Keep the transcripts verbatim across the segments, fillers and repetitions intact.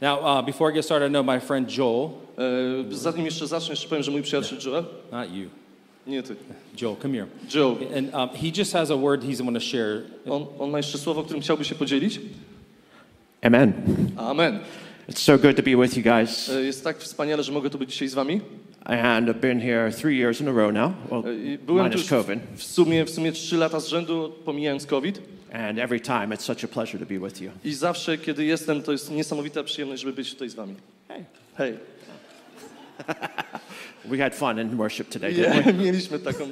Now, uh, before I get started, I know my friend Joel. E, zanim jeszcze zacznę, jeszcze powiem, że mój przyjaciel Joel. Not you. Nie ty. Joel, come here. Joel. And um, he just has a word he's going to share. On, on ma jeszcze słowo, którym chciałby się podzielić. Amen. Amen. It's so good to be with you guys. Jest tak wspaniale, że mogę tu być dzisiaj z wami. And I've been here three years in a row now. Well, byłem minus COVID. W sumie, w sumie trzy lata z rzędu, pomijając COVID. And every time it's such a pleasure to be with you. I zawsze, kiedy jestem, to jest niesamowita przyjemność, żeby być tutaj z wami. Hey. Hey. We had fun in worship today, yeah, didn't we? Mieliśmy taką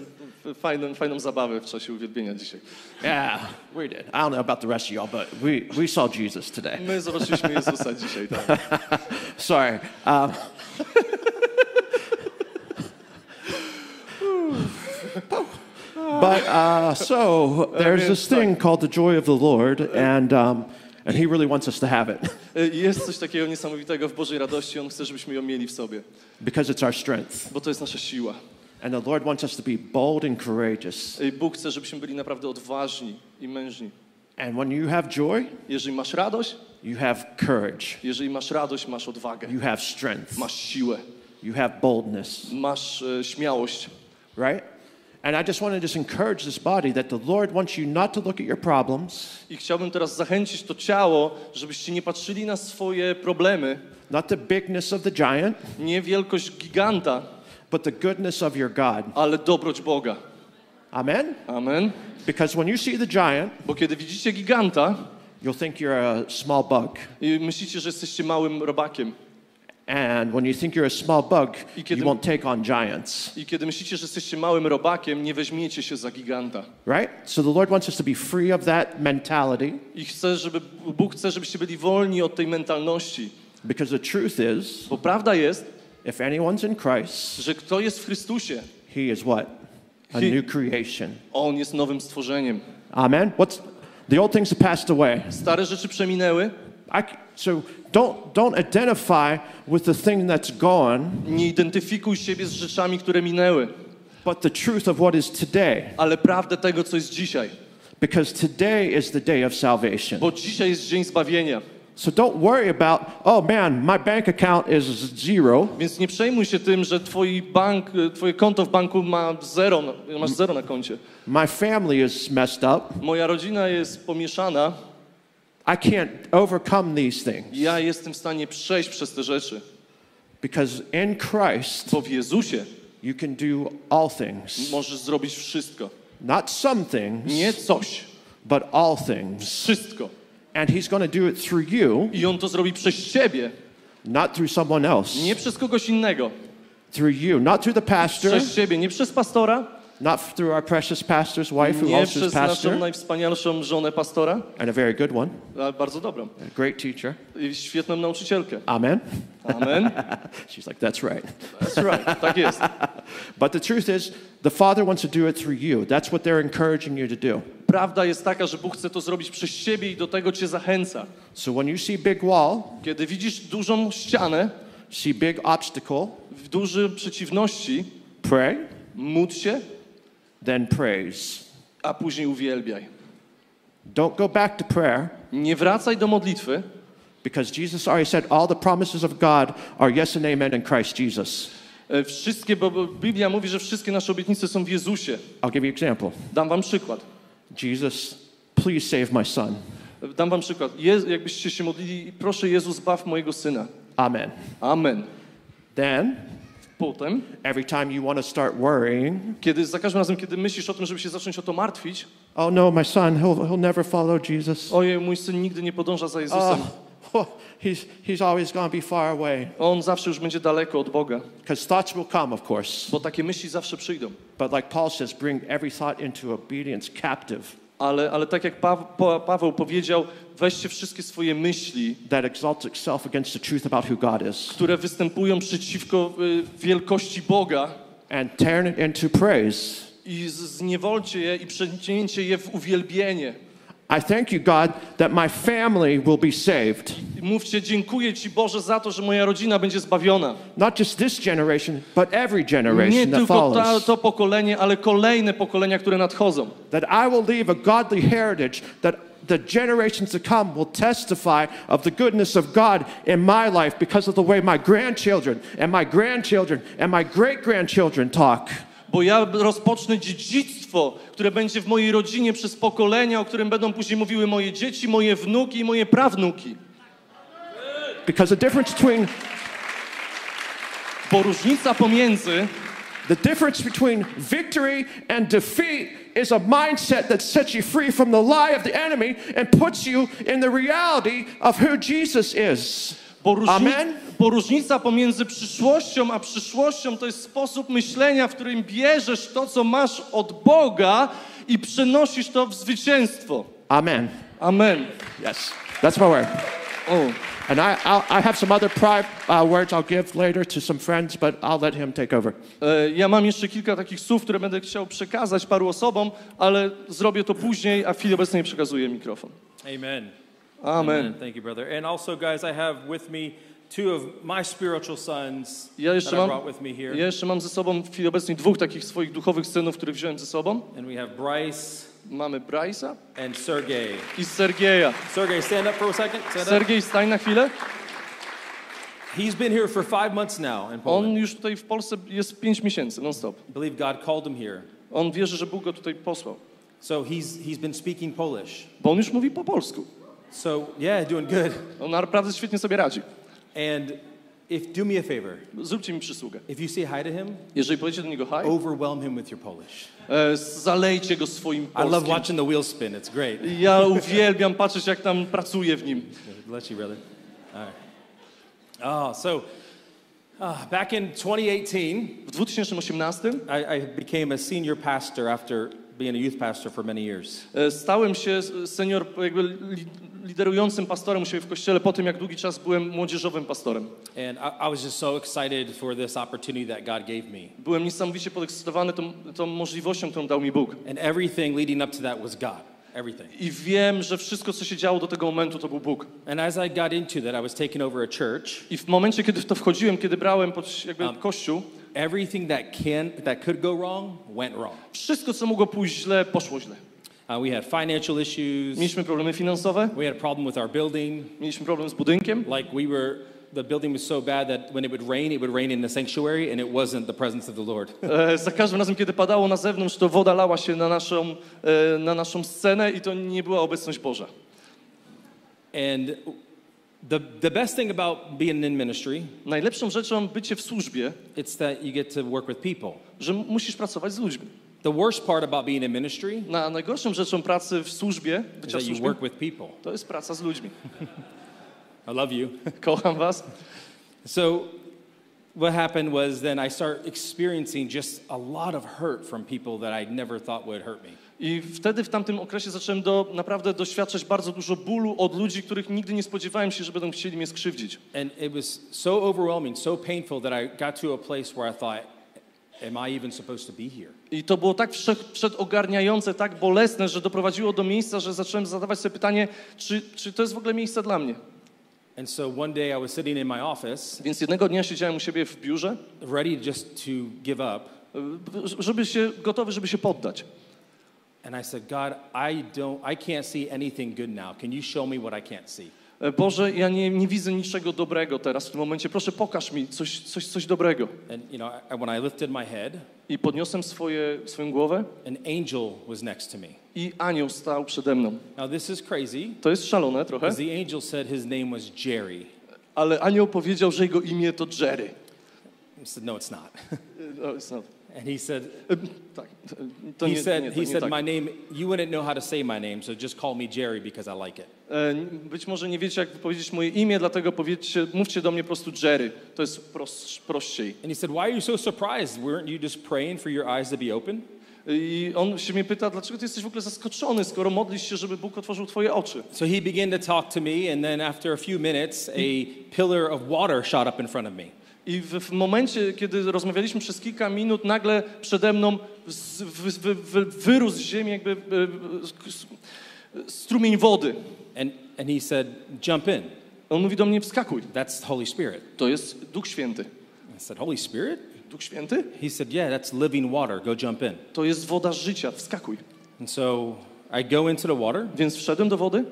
fajną, fajną zabawę w czasie uwielbienia dzisiaj. Yeah, we did. I don't know about the rest of y'all, but we we saw Jesus today. My zobaczyliśmy Jezusa dzisiaj, tak. Sorry. Um, but uh, so there's this thing called the joy of the Lord, and um, and He really wants us to have it. Jest coś takiego niesamowitego w Bożej radości. On chce, żebyśmy ją mieli w sobie. Because it's our strength. Bo to jest nasza siła. And the Lord wants us to be bold and courageous. Bóg chce, żebyśmy byli naprawdę odważni i mężni. And when you have joy, jeżeli masz radość, you have courage. Jeżeli masz radość, masz odwagę. You have strength. Masz siłę. You have boldness. Masz e, śmiałość. Right? And I just want to just encourage this body that the Lord wants you not to look at your problems. I chciałbym teraz zachęcić to ciało, żebyście nie patrzyli na swoje problemy. Not the bigness of the giant. Nie wielkość giganta. But the goodness of your God. Ale dobroć Boga. Amen. Amen. Because when you see the giant, bo kiedy widzicie giganta, you'll think you're a small bug. I myślicie, że jesteście małym robakiem. And when you think you're a small bug, kiedy, you won't take on giants. I kiedy myślicie, że jesteście małym robakiem, nie weźmiecie się za giganta. Right? So the Lord wants us to be free of that mentality. I chce, żeby Bóg chce, żebyście byli wolni od tej mentalności. Because the truth is, bo prawda jest, if anyone's in Christ, że kto jest w Chrystusie, he is what? A he, new creation. On jest nowym stworzeniem. Amen. What's the old things have passed away. Stare rzeczy przeminęły. I, so don't don't identify with the thing that's gone. Nie identyfikuj siebie z rzeczami, które minęły. But the truth of what is today. Ale prawdę tego, co jest dzisiaj. Because today is the day of salvation. Bo dzisiaj jest dzień zbawienia. So don't worry about, oh man, my bank account is zero. Więc nie przejmuj się tym, że twój bank, twoje konto w banku ma zero, masz zero na koncie. My family is messed up. Moja rodzina jest pomieszana. I can't overcome these things. Ja jestem w stanie przejść przez te rzeczy. Because in Christ, bo w Jezusie, you can do all things. Możesz zrobić wszystko. Not some things, nie coś, but all things. Wszystko. And he's going to do it through you. I on to zrobi przez ciebie. Not through someone else. Nie przez kogoś innego. Through you, not through the pastor. Przez ciebie, nie przez pastora. Not through our precious pastor's wife who also is pastor. Nie przez naszą najwspanialszą żonę pastora. And a very good one. Bardzo dobrą. A great teacher. I świetną nauczycielkę. Amen. Amen. She's like, that's right. That's right. Tak jest. But the truth is, the Father wants to do it through you. That's what they're encouraging you to do. Prawda jest taka, że Bóg chce to zrobić przez siebie i do tego cię zachęca. So when you see big wall, kiedy widzisz dużą ścianę, see big obstacle, w dużej przeciwności, pray, módl się. Then praise. A później uwielbiaj. Don't go back to prayer. Nie wracaj do modlitwy. Because Jesus already said all the promises of God are yes and amen in Christ Jesus. Wszystkie, bo Biblia mówi, że wszystkie nasze obietnice są w Jezusie. I'll give you example. Dam wam przykład. Jesus, please save my son. Dam wam przykład. Jezu, jakbyście się modlili, proszę Jezu, zbaw mojego syna. Amen. Amen. Then potem, every time you want to start worrying, kiedy za każdym razem, kiedy myślisz o tym, żeby się zacząć o to martwić, oh no, my son, he'll, he'll never follow Jesus. Ojej, mój syn nigdy nie podąża za Jezusem. Oh, oh, he's he's always going to be far away. On zawsze już będzie daleko od Boga. Because thoughts will come, of course. Bo takie myśli zawsze przyjdą. But like Paul says, bring every thought into obedience, captive. Ale, ale tak jak Paweł, pa, Paweł powiedział, weźcie wszystkie swoje myśli, that exalts itself against the truth about who God is, które występują przeciwko y, wielkości Boga, and turn it into praise. I zniewolcie je i przenieście je w uwielbienie. I thank you, God, that my family will be saved. Mówcie, dziękuję Ci, Boże, za to, że moja rodzina będzie zbawiona. Not just this generation, but every generation nie that tylko ta, to pokolenie, ale kolejne pokolenia, które nadchodzą. That I will leave a godly heritage that the generations to come will testify of the goodness of God in my life because of the way my grandchildren and my grandchildren and my great-grandchildren talk. Bo ja rozpocznę dziedzictwo, które będzie w mojej rodzinie przez pokolenia, o którym będą później mówiły moje dzieci, moje wnuki i moje prawnuki. Because the difference between Bo różnica pomiędzy the difference between victory and defeat is a mindset that sets you free from the lie of the enemy and puts you in the reality of who Jesus is. Bo różnica, Amen. Bo różnica pomiędzy przyszłością a przyszłością to jest sposób myślenia, w którym bierzesz to, co masz od Boga i przenosisz to w zwycięstwo. Amen. Amen. Yes. That's my word. Oh. And I, I have some other private uh, words I'll give later to some friends, but I'll let him take over. Ja mam jeszcze kilka takich słów, które będę chciał przekazać paru osobom, ale zrobię to później, a w chwili obecnej przekazuję mikrofon. Amen. Amen. Amen. Thank you, brother. And also, guys, I have with me two of my spiritual sons ja that I mam, brought with me here. Ja jeszcze mam ze sobą w chwili obecnej dwóch takich swoich duchowych synów, które wziąłem ze sobą. And we have Bryce. Mamy Bryce'a and Sergej. I Sergeja. Sergej, stand up for a second. Stand Sergej, stań na chwilę. He's been here for five months now in Poland. On już tutaj w Polsce jest pięć miesięcy non stop. Believe God called him here. On wierzy, że Bóg go tutaj posłał. So he's he's been speaking Polish. Bo on już mówi po polsku. So yeah, doing good. On naprawdę świetnie sobie radzi. And if do me a favor. Zróbcie mi przysługę. If you say hi to him, jeżeli powiecie do niego hi, overwhelm him with your Polish. E, zalejcie go swoim polskim. I love watching the wheels spin. It's great. Ja uwielbiam patrzeć, jak tam pracuje w nim. Bless you, brother. All right. Oh, so uh, back in twenty eighteen, w dwa tysiące osiemnastym I, I became a senior pastor after being a youth pastor for many years. Stałem się senior, jakby li, liderującym pastorem u siebie w kościele po tym, jak długi czas byłem młodzieżowym pastorem. And I, I was just so excited for this opportunity that God gave me. Byłem niesamowicie podekscytowany tą, tą możliwością, którą dał mi Bóg. And everything leading up to that was God. Everything. I wiem, że wszystko, co się działo do tego momentu, to był Bóg. And as I got into that, I was taking over a church. I w momencie, kiedy w to wchodziłem, kiedy brałem pod, jakby um, kościół, everything that can, that could go wrong, went wrong. Wszystko, co mogło pójść źle, poszło źle. Uh, we had financial issues. Mieliśmy problemy finansowe. We had a problem with our building. Mieliśmy problem z budynkiem. Like we were. The building was so bad that when it would rain, it would rain in the sanctuary, and it wasn't the presence of the Lord. Za każdym razem, kiedy padało na zewnątrz, to woda lała się na naszą, na naszą scenę, i to nie była obecność Boża. And the the best thing about being in ministry, najlepszą rzeczą bycie w służbie, it's that you get to work with people. Że musisz pracować z ludźmi. The worst part about being in ministry, na najgorszą rzeczą pracy w służbie, bycia w służbie, you work with people. To jest praca z ludźmi. I love you. Kocham was. So what happened was then I start experiencing just a lot of hurt from people that I never thought would hurt me. I wtedy w tamtym okresie zacząłem do, naprawdę doświadczać bardzo dużo bólu od ludzi, których nigdy nie spodziewałem się, że będą chcieli mnie skrzywdzić. And it was so overwhelming, so painful that I got to a place where I thought, am I even supposed to be here? I to było tak wszechogarniające, tak bolesne, że doprowadziło do miejsca, że zacząłem zadawać sobie pytanie, czy, czy to jest w ogóle miejsce dla mnie? And so one day I was sitting in my office. Więc jednego dnia siedziałem u siebie w biurze, ready just to give up, żeby się gotowy, żeby się poddać. And I said, God, I don't, I can't see anything good now. Can you show me what I can't see? Boże, ja nie, nie widzę niczego dobrego teraz w tym momencie. Proszę, pokaż mi coś, coś, coś dobrego. And you know, when I lifted my head, i podniosłem swoje, swoją głowę, an angel was next to me. I anioł stał przede mną. Now this is crazy. To jest szalone trochę. The angel said his name was Jerry. Ale anioł powiedział, że jego imię to Jerry. I said, no, it's not. No, it's not. And he said, tak, to he nie, said, nie, to he nie said, tak. My name. You wouldn't know how to say my name, so just call me Jerry because I like it. Być może nie wiecie, jak powiedzieć moje imię, dlatego powiedzcie, mówcie do mnie po prostu Jerry. To jest prost, prościej. And he said, why are you so surprised? Weren't you just praying for your eyes to be open? I on się mnie pyta, dlaczego ty jesteś w ogóle zaskoczony, skoro modlisz się, żeby Bóg otworzył twoje oczy. So he began to talk to me, and then after a few minutes, a pillar of water shot up in front of me. I w, w momencie, kiedy rozmawialiśmy przez kilka minut, nagle przede mną z, w, w, w, wyrósł z ziemi jakby strumień wody. And, and he said, jump in. On mówi do mnie, wskakuj. That's Holy Spirit. To jest Duch Święty. I said, Holy Spirit? Duch Święty? He said, yeah, that's living water. Go jump in. To jest woda życia. Wskakuj. And so I go into the water. Więc wszedłem do wody.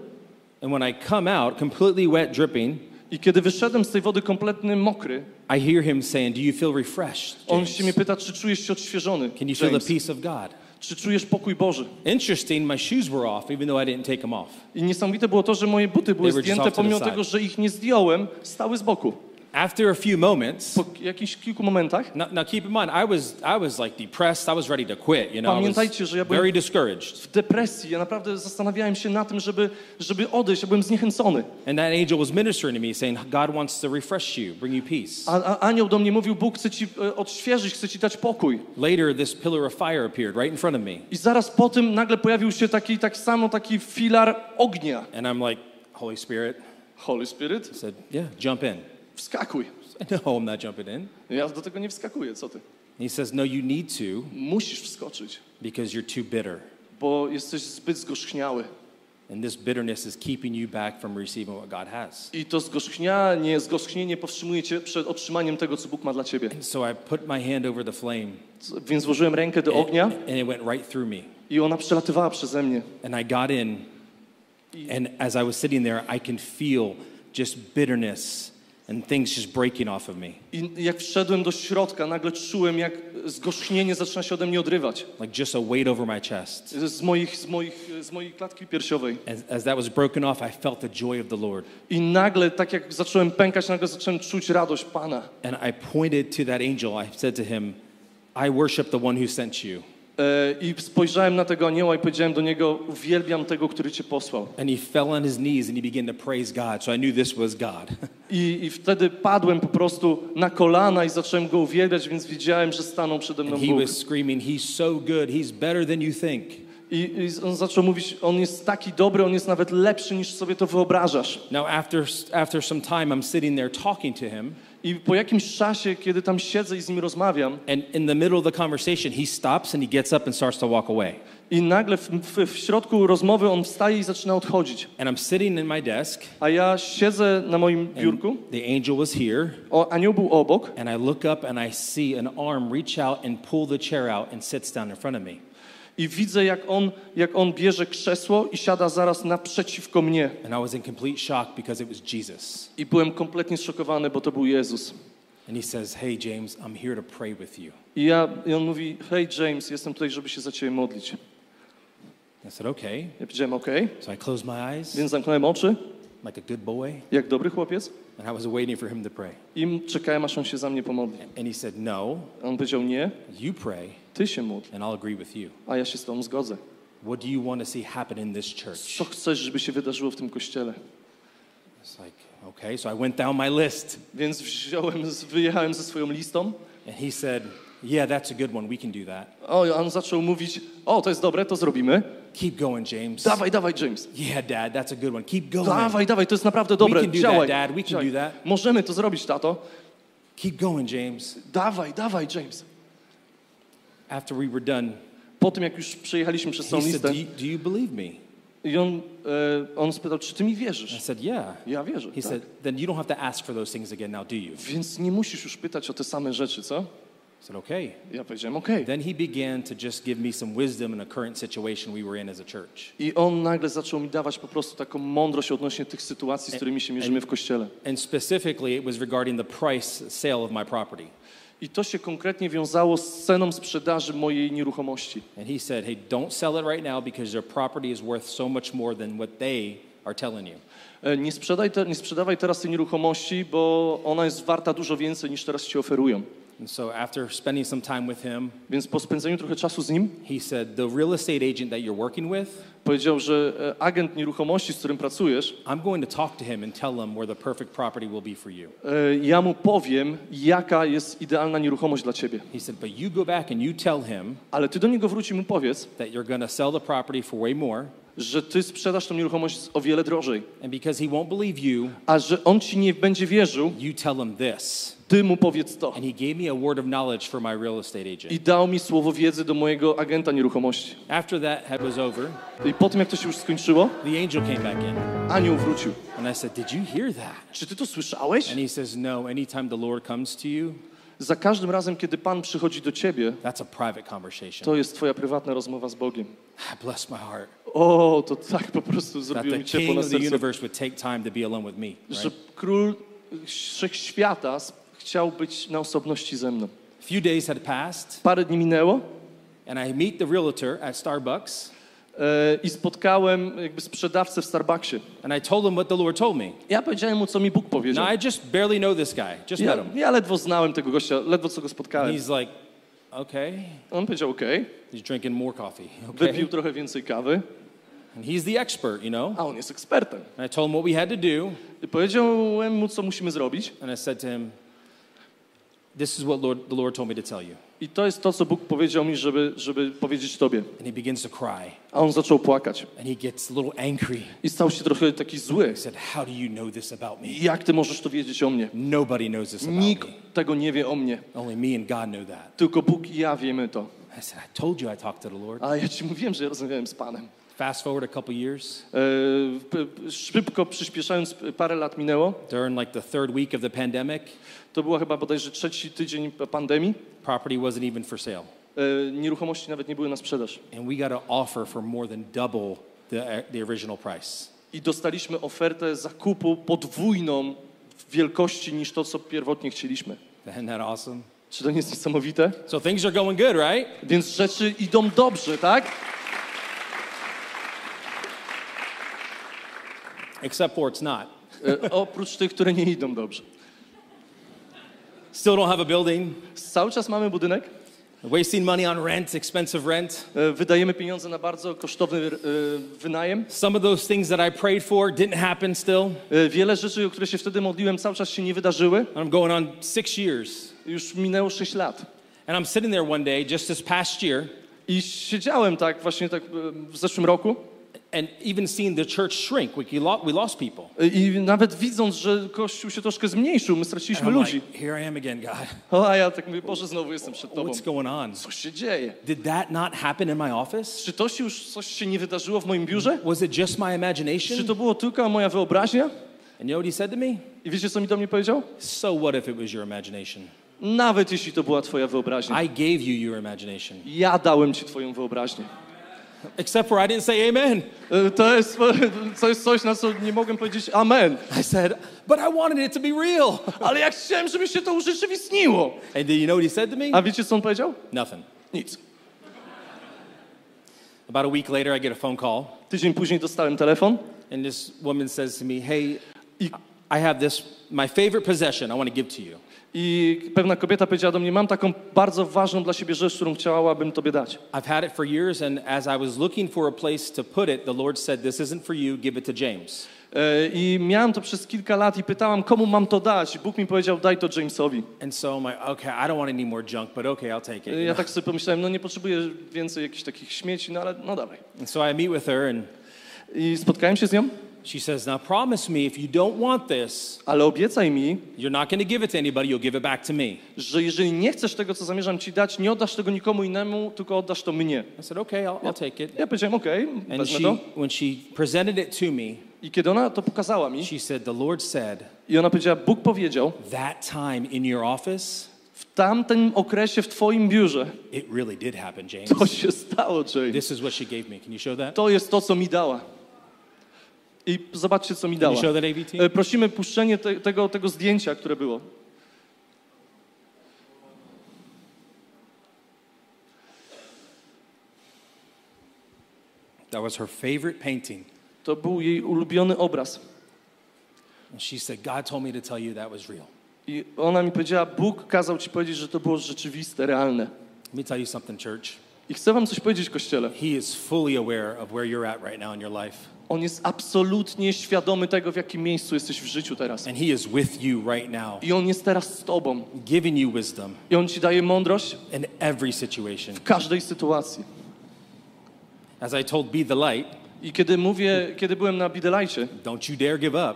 And when I come out completely wet, dripping. I kiedy wyszedłem z tej wody kompletny mokry, I hear him saying, "Do you feel refreshed?" James? On się mnie pyta, czy czujesz się odświeżony? Can you feel James? The peace of God? Czy czujesz pokój Boży? Interesting, my shoes were off, even though I didn't take them off. I niesamowite było to, że moje buty były zdjęte, pomimo tego, że ich nie zdjąłem, stały z boku. After a few moments, po jakichś kilku momentach, now, now keep in mind, I was I was like depressed, I was ready to quit, you know. Pamiętajcie, że ja byłem very discouraged. W depresji, ja naprawdę zastanawiałem się na tym, żeby żeby odejść, ja byłem zniechęcony. And that angel was ministering to me, saying, God wants to refresh you, bring you peace. A, a anioł do mnie mówił, Bóg chce ci odświeżyć, chce ci dać pokój. Later, this pillar of fire appeared right in front of me. I zaraz po tym nagle pojawił się taki tak samo taki filar ognia. And I'm like, Holy Spirit. Holy Spirit? I said, yeah, jump in. Wskakuj. No, I'm not jumping in. Ja do tego nie wskakuję, co ty? He says, no, you need to. Musisz wskoczyć. Because you're too bitter. Bo jesteś zbyt zgorzchniały. And this bitterness is keeping you back from receiving what God has. I to zgorzchnianie, zgorzchnienie powstrzymuje cię przed otrzymaniem tego, co Bóg ma dla ciebie. And so I put my hand over the flame. Więc włożyłem rękę do ognia. And, and it went right through me. I ona przelatywała przeze mnie. And I got in. And as I was sitting there, I can feel just bitterness. And things just breaking off of me. I jak wszedłem do środka, nagle czułem, jak zgorzchnienie zaczyna się ode mnie odrywać. Like just a weight over my chest. Z moich, z moich, z mojej klatki piersiowej. As, as that was broken off, I felt the joy of the Lord. I nagle, tak jak zacząłem pękać, nagle zacząłem czuć radość Pana. And I pointed to that angel. I said to him, I worship the one who sent you. I spojrzałem na tego anioła i powiedziałem do niego, uwielbiam tego, który cię posłał. And he fell on his knees and he began to praise God, so I knew this was God. I, I wtedy padłem po prostu na kolana i zacząłem go uwielbiać, więc wiedziałem, że stanął przede mną Bóg. He was screaming, he's so good, he's better than you think. I, I on zaczął mówić, on jest taki dobry, on jest nawet lepszy, niż sobie to wyobrażasz. Now after after some time I'm sitting there talking to him. I po jakimś czasie, kiedy tam siedzę i z nim rozmawiam, and in the middle of the conversation he stops and he gets up and starts to walk away. I nagle w, w, w środku rozmowy on wstaje i zaczyna odchodzić. And I'm sitting in my desk. A ja siedzę na moim biurku. The angel was here. O, anioł był obok. And I look up and I see an arm reach out and pull the chair out and sits down in front of me. I widzę, jak on, jak on bierze krzesło i siada zaraz naprzeciwko mnie. And I was in complete shock because it was Jesus. I byłem kompletnie zszokowany, bo to był Jezus. And he says, "Hey James, I'm here to pray with you." I, ja, i on mówi, "Hey James, jestem tutaj, żeby się za ciebie modlić." I said, "Okay." Ja powiedziałem, "Okay." So I closed my eyes. Więc zamknąłem oczy. Like a good boy. Jak dobry chłopiec. And I was waiting for him to pray. I czekałem, aż on się za mnie pomodli. And he said, "No." On powiedział, "Nie." You pray. Ty się módl. And I'll agree with you. A ja się z tobą zgodzę. What do you want to see happen in this church? Co chcesz, żeby się wydarzyło w tym kościele? It's like, okay, so I went down my list. Więc wziąłem, wyjechałem ze swoją listą. And he said, yeah, that's a good one. We can do that. O, on zaczął mówić, o, to jest dobre, to zrobimy. Keep going, James. Dawaj, dawaj, James. Yeah, Dad, that's a good one. Keep going. Dawaj, dawaj, to jest naprawdę dobre. We can do Działaj. That, Dad. We can Działaj. Do that. Możemy to zrobić, tato. Keep going, James. Dawaj, dawaj, James. After we were done, po tym jak już przejechaliśmy przez całą listę, do you, do you believe me? I on, e, on spytał, czy ty mi wierzysz? I said, yeah. Ja wierzę. He tak. said, then you don't have to ask for those things again now, do you? Więc nie musisz już pytać o te same rzeczy, co? I said, okay. Ja powiedziałem, okay. Then he began to just give me some wisdom in a current situation we were in as a church. I on nagle zaczął mi dawać po prostu taką mądrość odnośnie tych sytuacji, z którymi się mierzymy w kościele. And specifically it was regarding the price sale of my property. I to się konkretnie wiązało z ceną sprzedaży mojej nieruchomości. And he said, "Hey, don't sell it right now because your property is worth so much more than what they are telling you." Nie sprzedaj te, nie sprzedawaj teraz tej nieruchomości, bo ona jest warta dużo więcej niż teraz ci oferują. And so after spending some time with him, więc po spędzeniu trochę czasu z nim, he said, "The real estate agent that you're working with," powiedział, że agent nieruchomości, z którym pracujesz, I'm going to talk to him and tell him where the perfect property will be for you. Ja mu powiem, jaka jest idealna nieruchomość dla ciebie. He said, "But you go back and you tell him." Ale ty do niego wróć i mu powiedz, that you're going to sell the property for way more. Że ty sprzedasz tą nieruchomość o wiele drożej. And because he won't believe you, a że on ci nie będzie wierzył, you tell him this. Ty mu powiedz to. And he gave me a word of knowledge for my real estate agent. I dał mi słowo wiedzy do mojego agenta nieruchomości. After that was over, i po tym jak to się już skończyło, the angel came back in. Anioł wrócił. And I said, did you hear that? Czy ty to słyszałeś? And he says, no, anytime the Lord comes to you. Za każdym razem, kiedy Pan przychodzi do ciebie, that's a private conversation. To jest twoja prywatna rozmowa z Bogiem. I bless my heart. o, to tak po prostu zrobiło mi ciepło na sercu. Że król wszechświata chciał być na osobności ze mną. Few days had passed. Parę dni minęło. And I meet the realtor at Starbucks. I spotkałem jakby sprzedawcę w Starbucksie. And I told him what the Lord told me. Ja powiedziałem mu, co mi Bóg powiedział. Now I just barely know this guy. Just ja, met him. Ja ledwo znałem tego gościa, ledwo co go spotkałem. And he's like, okay. On powiedział, okay. He's drinking more coffee. Okay. Wypił trochę więcej kawy. And he's the expert, you know. A on jest ekspertem. And I told him what we had to do. I powiedziałem mu, co musimy zrobić. And I said to him, this is what Lord, the Lord told me to tell you. I to jest to, co Bóg powiedział mi, żeby, żeby powiedzieć tobie. And he begins to cry. A on zaczął płakać. And he gets a little angry. I stał się trochę taki zły. He said, how do you know this about me? Jak ty możesz to wiedzieć o mnie? Nobody knows this about me. Nikt tego nie wie o mnie. Only me and God know that. Tylko Bóg i ja wiemy to. I said, I told you I talked to the Lord. A ja ci mówiłem, że ja rozmawiałem z Panem. Fast forward a couple years. E, szybko przyspieszając, parę lat minęło. During like the third week of the pandemic. To była chyba bodajże trzeci tydzień pandemii. Property wasn't even for sale. E, nieruchomości nawet nie były na sprzedaż. And we got an offer for more than double the, the original price. I dostaliśmy ofertę zakupu podwójną w wielkości niż to, co pierwotnie chcieliśmy. Isn't that awesome? Czy to nie jest niesamowite? So things are going good, right? Więc rzeczy idą dobrze, tak? Except for it's not. Oprócz tych, które nie idą dobrze. Still don't have a building. Cały czas mamy budynek. Wasting money on rent, expensive rent. Wydajemy pieniądze na bardzo kosztowny wynajem. Some of those things that I prayed for didn't happen still. Wiele rzeczy, o które się wtedy modliłem, cały czas się nie wydarzyły. I'm going on six years. Już minęło sześć lat. And I'm sitting there one day, just this past year. I siedziałem tak właśnie tak w zeszłym roku. And even seeing the church shrink, we lost, we lost people. I nawet widząc, że kościół się troszkę zmniejszył, my straciliśmy ludzi. Like, here I am again, God. O, a ja tak mówię, Boże, znowu jestem przed Tobą. What's going on? Co się dzieje? Did that not happen in my office? Czy to się już coś się nie wydarzyło w moim biurze? Was it just my imagination? Czy to było tylko moja wyobraźnia? And you know what he said to me? I wiecie, co mi do mnie powiedział? So what if it was your imagination? Nawet jeśli to była twoja wyobraźnia. I gave you your imagination. Ja dałem ci twoją wyobraźnię. Except for I didn't say amen. To jest, to jest coś, na co nie mogłem powiedzieć amen. I said, but I wanted it to be real. Ale ja chciałem, żeby się to urzeczywistniło. And do you know what he said to me? A wiecie, co on powiedział? Nothing. Nic. About a week later I get a phone call. Tydzień później dostałem telefon. And this woman says to me, hey, I, I have this, my favorite possession I want to give to you. I pewna kobieta powiedziała do mnie, mam taką bardzo ważną dla siebie rzecz, którą chciałabym tobie dać. I've had it for years and as I was looking for a place to put it, the Lord said, this isn't for you, give it to James. I miałem to przez kilka lat i pytałam, komu mam to dać? I Bóg mi powiedział, daj to Jamesowi. And so I'm like, okay, I don't want any more junk, but okay, I'll take it. Ja tak sobie pomyślałem, no nie potrzebuję więcej jakichś takich śmieci, no ale no dawaj. And so I meet with her and I spotkałem się z nią. She says, now promise me if you don't want this, ale obiecaj mi, you're not going to give it to anybody, you'll give it back to me. Że jeżeli nie chcesz tego, co zamierzam ci dać, nie oddasz tego nikomu innemu, tylko oddasz to mnie. I said, okay, I'll, I'll take it. Ja powiedziałem, okay, wezmę to. When she presented it to me, i kiedy ona to pokazała mi, she said, the Lord said, i ona powiedziała, Bóg powiedział, that time in your office, w tamtym okresie w twoim biurze. It really did happen, James. To się stało, James. This is what she gave me. Can you show that? To jest to, co mi dała. I zobaczcie, co mi dała. Prosimy puszczenie te, tego, tego zdjęcia, które było. That was her favorite painting. To był jej ulubiony obraz. And she said, God told me to tell you that was real. I ona mi powiedziała, Bóg kazał ci powiedzieć, że to było rzeczywiste, realne. Let me tell you something, church. I chcę wam coś powiedzieć, Kościele. He is fully aware of where you're at right now in your life. On jest absolutnie świadomy tego, w jakim miejscu jesteś w życiu teraz. And he is with you right now. I on jest teraz z tobą. Giving you wisdom. I on ci daje mądrość. In every situation. W każdej sytuacji. As I told Be the Light. I kiedy mówię, kiedy byłem na Be the Light'cie. Don't you dare give up.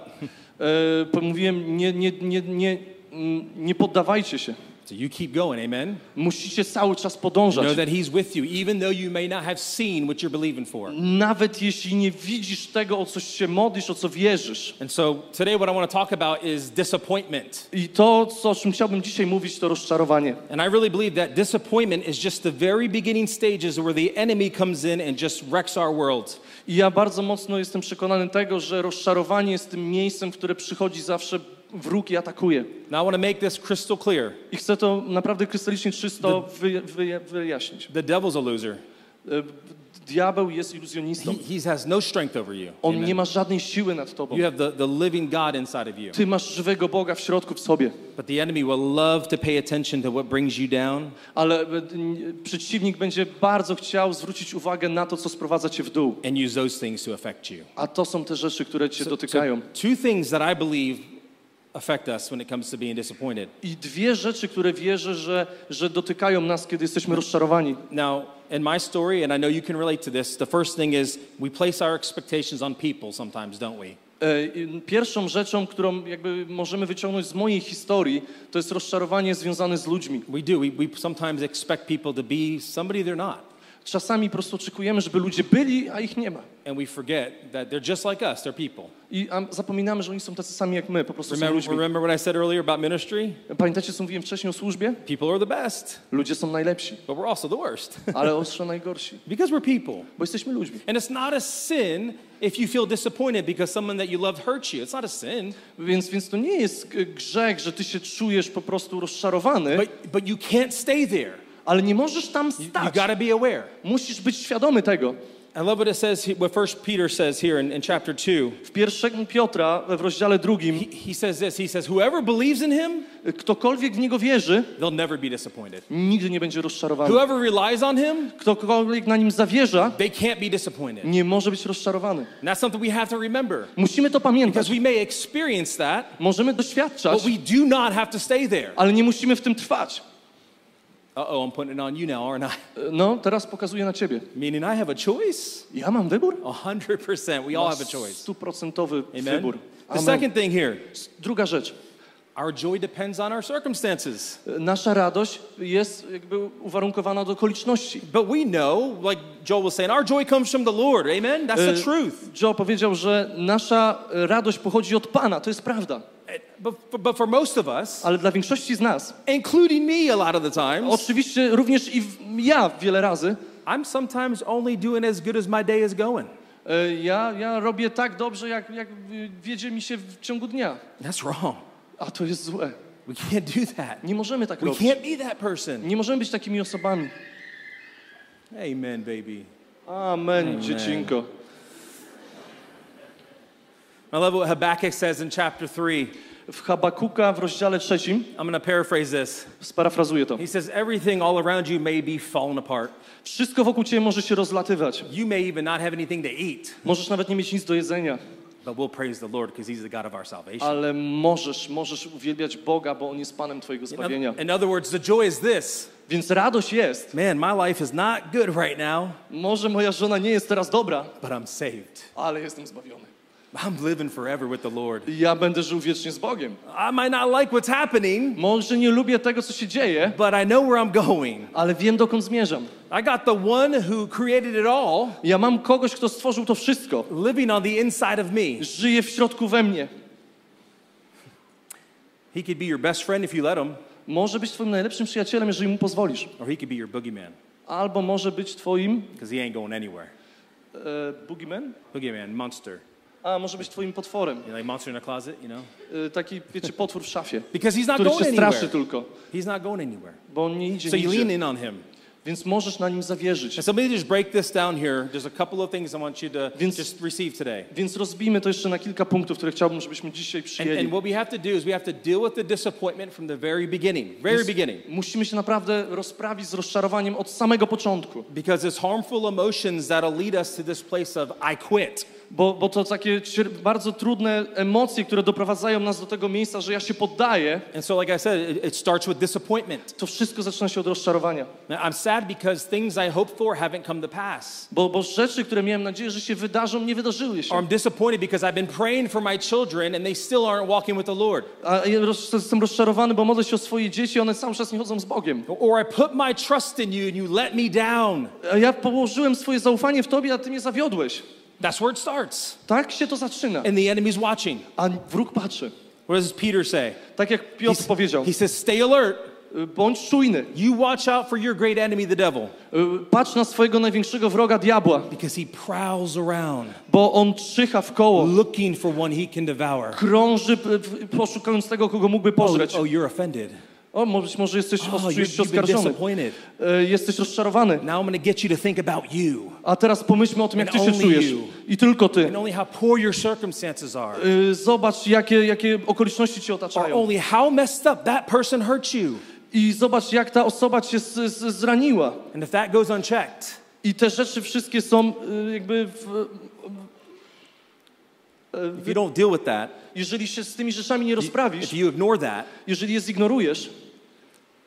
E, mówiłem, nie, nie, nie, nie, nie poddawajcie się. So you keep going, amen? Musicie cały czas podążać. Know that he's with you, even though you may not have seen what you're believing for. Nawet jeśli nie widzisz tego, o coś się modlisz, o co wierzysz. And so today what I want to talk about is disappointment. I to, co, o czym chciałbym dzisiaj mówić, to rozczarowanie. And I really believe that disappointment is just the very beginning stages where the enemy comes in and just wrecks our world. I ja bardzo mocno jestem przekonany tego, że rozczarowanie jest tym miejscem, w które przychodzi zawsze wróg i atakuje. Now I want to make this crystal clear. I chcę to naprawdę krystalicznie czysto wy, wy, wyjaśnić. The devil's a loser. Diabeł jest iluzjonistą. He, he has no strength over you. On Amen. Nie ma żadnej siły nad tobą. You have the, the living God inside of you. Ty masz żywego Boga w środku w sobie. But the enemy will love to pay attention to what brings you down. Ale przeciwnik będzie bardzo chciał zwrócić uwagę na to, co sprowadza cię w dół. And use those things to affect you. A to są te rzeczy, które cię so, dotykają. So two things that I believe affect us when it comes to being disappointed. I dwie rzeczy, które wierzę, że, że dotykają nas, kiedy jesteśmy rozczarowani. Now, in my story, and I know you can relate to this, the first thing is we place our expectations on people sometimes, don't we? Pierwszą rzeczą, którą jakby możemy wyciągnąć z mojej historii, to jest rozczarowanie związane z ludźmi. We do. We, we sometimes expect people to be somebody they're not. Czasami po prostu oczekujemy, żeby ludzie byli, a ich nie ma. And we forget that they're just like us, they're people. I zapominamy, że oni są tacy sami jak my, po prostu są ludźmi. Remember what I said earlier about ministry? Pamiętacie, co mówiłem wcześniej o służbie? People are the best. Ludzie są najlepsi. But we're also the worst. Ale ostrze najgorsi. Because we're people. Bo jesteśmy ludźmi. And it's not a sin if you feel disappointed because someone that you loved hurt you. It's not a sin. Więc, więc to nie jest grzech, że ty się czujesz po prostu rozczarowany. But, but you can't stay there. Ale nie możesz tam stać. You gotta be aware. Musisz być świadomy tego. I love what it says, what First Peter says here in, in chapter two. W pierwszym Piotra w rozdziale drugim. He, he says this. He says, whoever believes in him, ktokolwiek w niego wierzy, they'll never be disappointed. Nigdy nie będzie rozczarowany. Whoever relies on him, ktokolwiek na nim zawierza, they can't be disappointed. Nie może być rozczarowany. And that's something we have to remember. Musimy to pamiętać. Because we may experience that. Możemy doświadczać. But we do not have to stay there. Ale nie musimy w tym trwać. Uh-oh, I'm putting it on you now, aren't I? No, teraz pokazuję na ciebie. Meaning I have a choice? Ja mam wybór? one hundred percent, we all have a choice. Stuprocentowy wybór. The second thing here. Druga rzecz. Our joy depends on our circumstances. Nasza radość jest jakby uwarunkowana do okoliczności. But we know, like Joel was saying, our joy comes from the Lord. Amen? That's the truth. Joel powiedział, że nasza radość pochodzi od Pana. To jest prawda. But, but for most of us, ale dla większości z nas, including me a lot of the times, oczywiście również i w, ja wiele razy, I'm sometimes only doing as good as my day is going. Ja, ja robię tak dobrze, jak, jak wiedzie mi się w ciągu dnia. That's wrong. A to jest złe. We can't do that. Nie możemy tak robić. We can't be that person. Nie możemy być takimi osobami. Amen, baby. Amen, Amen. Dziecinko. I love what Habakkuk says in chapter three. W Habakuka w rozdziale trzecim. I'm going to paraphrase this. Sparafrazuję to. He says everything all around you may be falling apart. Wszystko wokół ciebie może się rozlatywać. You may even not have anything to eat. Możesz nawet nie mieć nic do jedzenia. But we'll praise the Lord because he's the God of our salvation. Ale możesz, możesz uwielbiać Boga, bo on jest Panem twojego zbawienia. In other words, the joy is this. Więc radość jest. Man, my life is not good right now. Może moja żona nie jest teraz dobra. But I'm saved. Ale jestem zbawiony. I'm living forever with the Lord. Ja będę żył wiecznie z Bogiem. I might not like what's happening. Może nie lubię tego, co się dzieje. But I know where I'm going. Ale wiem, dokąd zmierzam. I got the one who created it all. Ja mam kogoś, kto stworzył to wszystko. Living on the inside of me. Żyje w środku we mnie. He could be your best friend if you let him. Może być twoim najlepszym przyjacielem, jeżeli mu pozwolisz. Or he could be your boogeyman. Albo może być twoim. Because he ain't going anywhere. Uh, boogeyman? Boogeyman, monster. A może być twoim potworem. Like monster in a closet, you know? Taki, wiecie, potwór w szafie. Because he's not going anywhere. Który się straszy tylko. He's not going anywhere. Bo on nie idzie. So you lean in on him. Więc możesz na nim zawierzyć. So maybe just break this down here. There's a couple of things I want you to więc, just receive today. Więc rozbijmy to jeszcze na kilka punktów, które chciałbym, żebyśmy dzisiaj przyjęli. And, and what we have to do is we have to deal with the disappointment from the very beginning. Very beginning. Musimy się naprawdę rozprawić z rozczarowaniem od samego początku. Because it's harmful emotions that'll lead us to this place of I quit. bo, bo to takie bardzo trudne emocje, które doprowadzają nas do tego miejsca, że ja się poddaję. And so like I said, it, it starts with disappointment. To wszystko zaczyna się od rozczarowania. Now, I'm sad because things I hoped for haven't come to pass. Bo, bo rzeczy, które miałem nadzieję, że się wydarzą, nie wydarzyły się. Or I'm disappointed because I've been praying for my children and they still aren't walking with the Lord. A ja roz, jestem rozczarowany, bo modlę się o swoje dzieci, one cały czas nie chodzą z Bogiem. Or I put my trust in you and you let me down. A ja położyłem swoje zaufanie w Tobie, a Ty mnie zawiodłeś. That's where it starts. Tak się to zaczyna. And the enemy's watching. A wróg patrzy. What does Peter say? Tak jak Piotr he, powiedział. He says, stay alert. Bądź czujny. You watch out for your great enemy, the devil. Patrz na swojego największego wroga, diabła. Because he prowls around. Bo on czyha w koło. Looking for one he can devour. Krąży, poszukując tego, kogo mógłby pożreć. Oh, oh, you're offended. O, być może jesteś oh, oskarżony. Jesteś rozczarowany. Now I'm going to get you to think about you. A teraz pomyślmy o tym, jak ty się czujesz. You. I tylko ty. And only how poor your circumstances are. Zobacz, jakie, jakie okoliczności cię otaczają. Or only how messed up that person hurt you. I zobacz, jak ta osoba cię z, z, zraniła. And if that goes unchecked. I te rzeczy wszystkie są jakby... W, If you don't deal with that, jeżeli się z tymi rzeczami nie rozprawisz, if you ignore that, jeżeli je zignorujesz,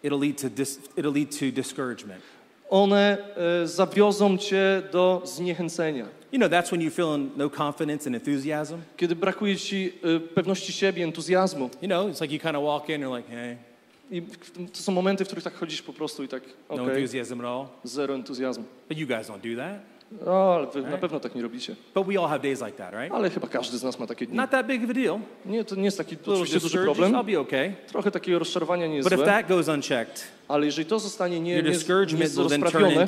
it'll lead to dis, it'll lead to discouragement. One e, zawiozą cię do zniechęcenia. You know, that's when you feel no confidence and enthusiasm. Kiedy brakuje ci e, pewności siebie, entuzjazmu. You know, it's like you kind of walk in, you're like, hey. I to są momenty, w których tak chodzisz po prostu i tak. Okay, no enthusiasm at all. Zero entuzjazmu. But you guys don't do that. O, ale wy na pewno tak nie robicie. But we all have days like that, right? Ale chyba każdy z nas ma takie dni. Not that big of a deal. Nie, to nie jest taki oczywiście duży problem. I'll be okay. Trochę takiego rozczarowania nie jest złe. But if that goes unchecked, ale jeżeli to zostanie nie rozprawione,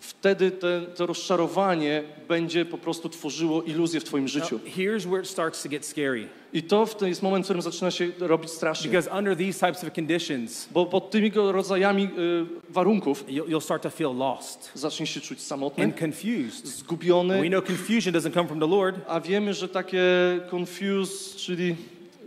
wtedy te, to rozczarowanie będzie po prostu tworzyło iluzję w twoim życiu. Now, here's where it starts to get scary. I to w ten jest moment, w którym zaczyna się robić strasznie. Because under these types of conditions, bo pod tymi rodzajami y, warunków, you'll start to feel lost. Zaczniesz się czuć samotny, and confused, zgubiony. We know confusion doesn't come from the Lord. A wiemy, że takie confused, czyli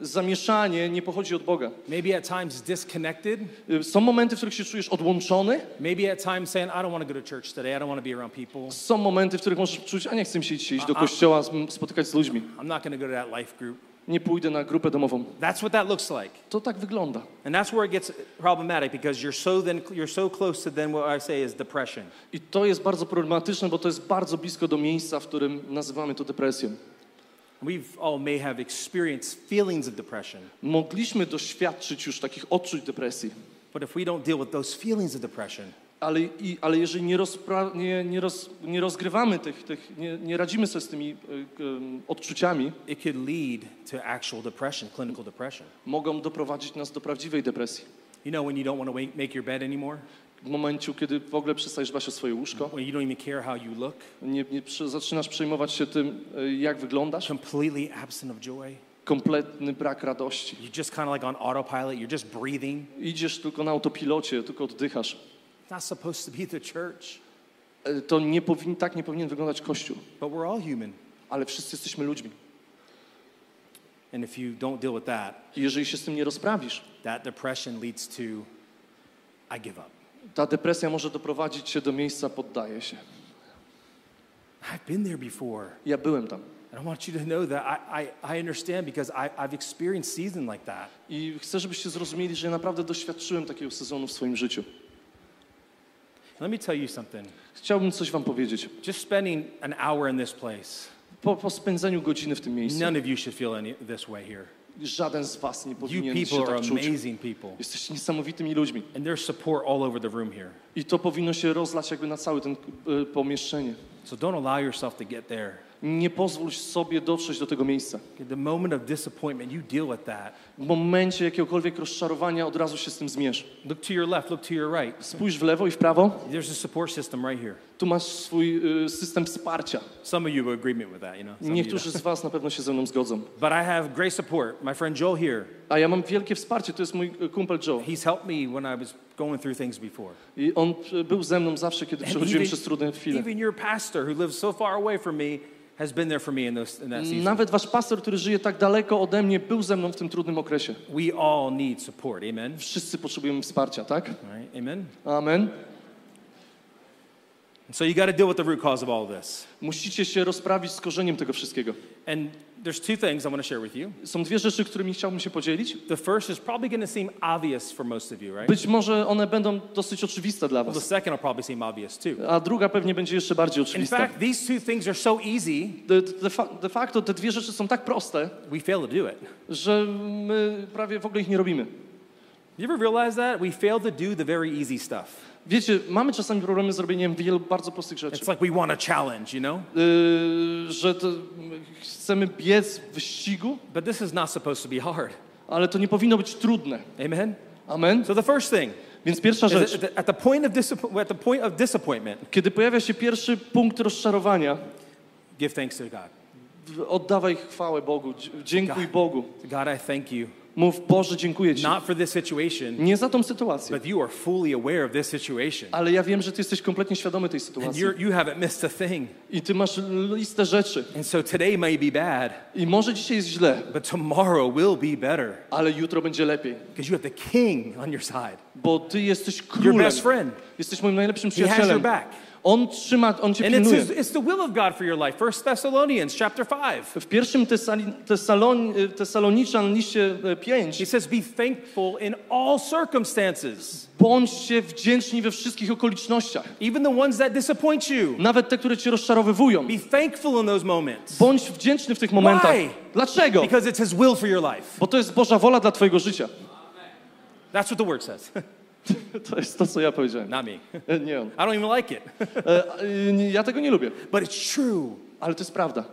zamieszanie nie pochodzi od Boga. Maybe at times disconnected. Są momenty, w których się czujesz odłączony. Maybe at times saying, I don't want to go to church today. I don't want to be around people. Są momenty, w których możesz czuć, a nie chcę się dzisiaj iść do kościoła, spotykać z ludźmi. I'm not going to go to that life group. Nie pójdę na grupę domową. That's what that looks like. To tak wygląda. And that's where it gets problematic because you're so then you're so close to then what I say is depression. I to jest bardzo problematyczne, bo to jest bardzo blisko do miejsca, w którym nazywamy to depresją. We've all may have experienced feelings of depression. Mogliśmy doświadczyć już takich odczuć depresji. But if we don't deal with those feelings of depression, ale, i, ale jeżeli nie, rozpra- nie, nie, roz, nie rozgrywamy tych, tych nie, nie radzimy sobie z tymi um, odczuciami, it could lead to actual depression, clinical depression. Mogą doprowadzić nas do prawdziwej depresji. You know, when you don't want to make your bed anymore. W momencie, kiedy w ogóle przestajesz dbać o swoje łóżko, you don't even care how you look. Nie, nie przy, zaczynasz przejmować się tym, jak wyglądasz. Completely absent of joy. Kompletny brak radości. You're just kind of like on autopilot. You're just breathing. Idziesz tylko na autopilocie, tylko oddychasz. It's not supposed to be the church. To nie powin, tak nie powinien wyglądać Kościół. But we're all human. Ale wszyscy jesteśmy ludźmi. And if you don't deal with that, jeżeli się z tym nie rozprawisz, that depression leads to I give up. Ta depresja może doprowadzić się do miejsca, poddaję się. I've been there before. Ja byłem tam. I want you to know that I, I, I understand because I, I've experienced season like that. I chcę, żebyście zrozumieli, że ja naprawdę doświadczyłem takiego sezonu w swoim życiu. Let me tell you something. Chciałbym coś wam powiedzieć. Just spending an hour in this place. Po, po spędzeniu godziny w tym miejscu. None of you should feel any, this way here. Żaden z was nie powinien się tak czuć. Jesteście niesamowitymi ludźmi. And there's support all over the room here. I to powinno się rozlać jakby na całe ten y, pomieszczenie. So don't allow yourself to get there. Nie pozwól sobie dotrzeć do tego miejsca. The moment of disappointment, you deal with that. W momencie jakiegokolwiek rozczarowania od razu się z tym zmierz. Look to your left, look to your right. Spójrz w lewo i w prawo. There's a support system right here. Tu masz swój y, system wsparcia. Some of you agree with that, you know. Some Niektórzy z was na pewno się ze mną zgodzą. But I have great support, my friend Joel here. A ja mam wielkie wsparcie, to jest mój kumpel Joel. He's helped me when I was going through things before. I on był ze mną zawsze, kiedy and przechodziłem even, przez trudne chwile. Even your pastor who lives so far away from me has been there for me in those, in that season. Nawet wasz pastor, który żyje tak daleko ode mnie, był ze mną w tym trudnym okresie. We all need support. Amen. Wszyscy potrzebujemy wsparcia, tak? All right. Amen. Amen. So you got to deal with the root cause of all of this. Musicie się rozprawić z korzeniem tego wszystkiego. And there's two things I want to share with you. Są dwie rzeczy, którymi chciałbym się podzielić. The first is probably going to seem obvious for most of you, right? Być może one będą dosyć oczywiste dla was. The second will probably seem obvious too. A druga pewnie będzie jeszcze bardziej oczywista. In fact, these two things are so easy. De facto te dwie rzeczy są tak proste. We fail to do it. Że my prawie w ogóle ich nie robimy. You ever realize that we fail to do the very easy stuff? Wiecie, mamy czasami problemy z robieniem wielu bardzo prostych rzeczy. It's like we want a challenge, you know? Yy, że to, chcemy biec w wyścigu. But this is not supposed to be hard. Ale to nie powinno być trudne. Amen. Amen. So the first thing. Więc pierwsza rzecz. At the point of disappointment, at the point of disappointment. Kiedy pojawia się pierwszy punkt rozczarowania, give thanks to God. Oddawaj chwałę Bogu. Dziękuj God. Bogu. God, I thank you. Mów, Boże, dziękuję Ci. Not for this situation, nie za tą sytuację. But you are fully aware of this situation. Ale ja wiem, że Ty jesteś kompletnie świadomy tej sytuacji. And you haven't missed a thing. I Ty masz listę rzeczy. And so today may be bad. I może dzisiaj jest źle. But tomorrow will be better. Ale jutro będzie lepiej. Because you have the king on your side. Bo Ty jesteś królem. Your best friend. Jesteś moim najlepszym przyjacielem. He has your back. On trzyma, on cię and pilnuje. It's, it's the will of God for your life. First Thessalonians chapter five. W pierwszym Tesaloniczan liście pięć. He says be thankful in all circumstances. Bądźcie wdzięczni we wszystkich okolicznościach. Even the ones that disappoint you. Nawet te, które cię rozczarowywują. Be thankful in those moments. Bądź wdzięczny w tych momentach. Why? Dlaczego? Because it's his will for your life. Bo to jest Boża wola dla twojego życia. That's what the word says. To jest to, co ja powiedziałem. Not me. Nie on. I don't even like it. Ja tego nie lubię. But it's true. Ale to jest prawda.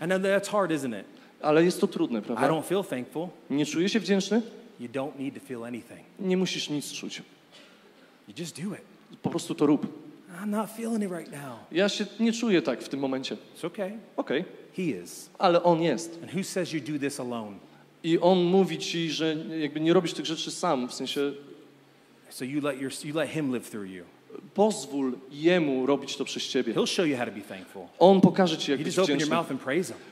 And that's hard, isn't it? Ale jest to trudne, prawda? I don't feel thankful. Nie czuję się wdzięczny. You don't need to feel anything. Nie musisz nic czuć. You just do it. Po prostu to rób. I'm not feeling it right now. Ja się nie czuję tak w tym momencie. It's okay. Okay. He is. Ale on jest. And who says you do this alone? I on mówi ci, że jakby nie robisz tych rzeczy sam, w sensie. So you let your, you let him live through you. Pozwól jemu robić to przez ciebie. He'll show you how to be thankful. On pokaże ci, jak być wdzięczny.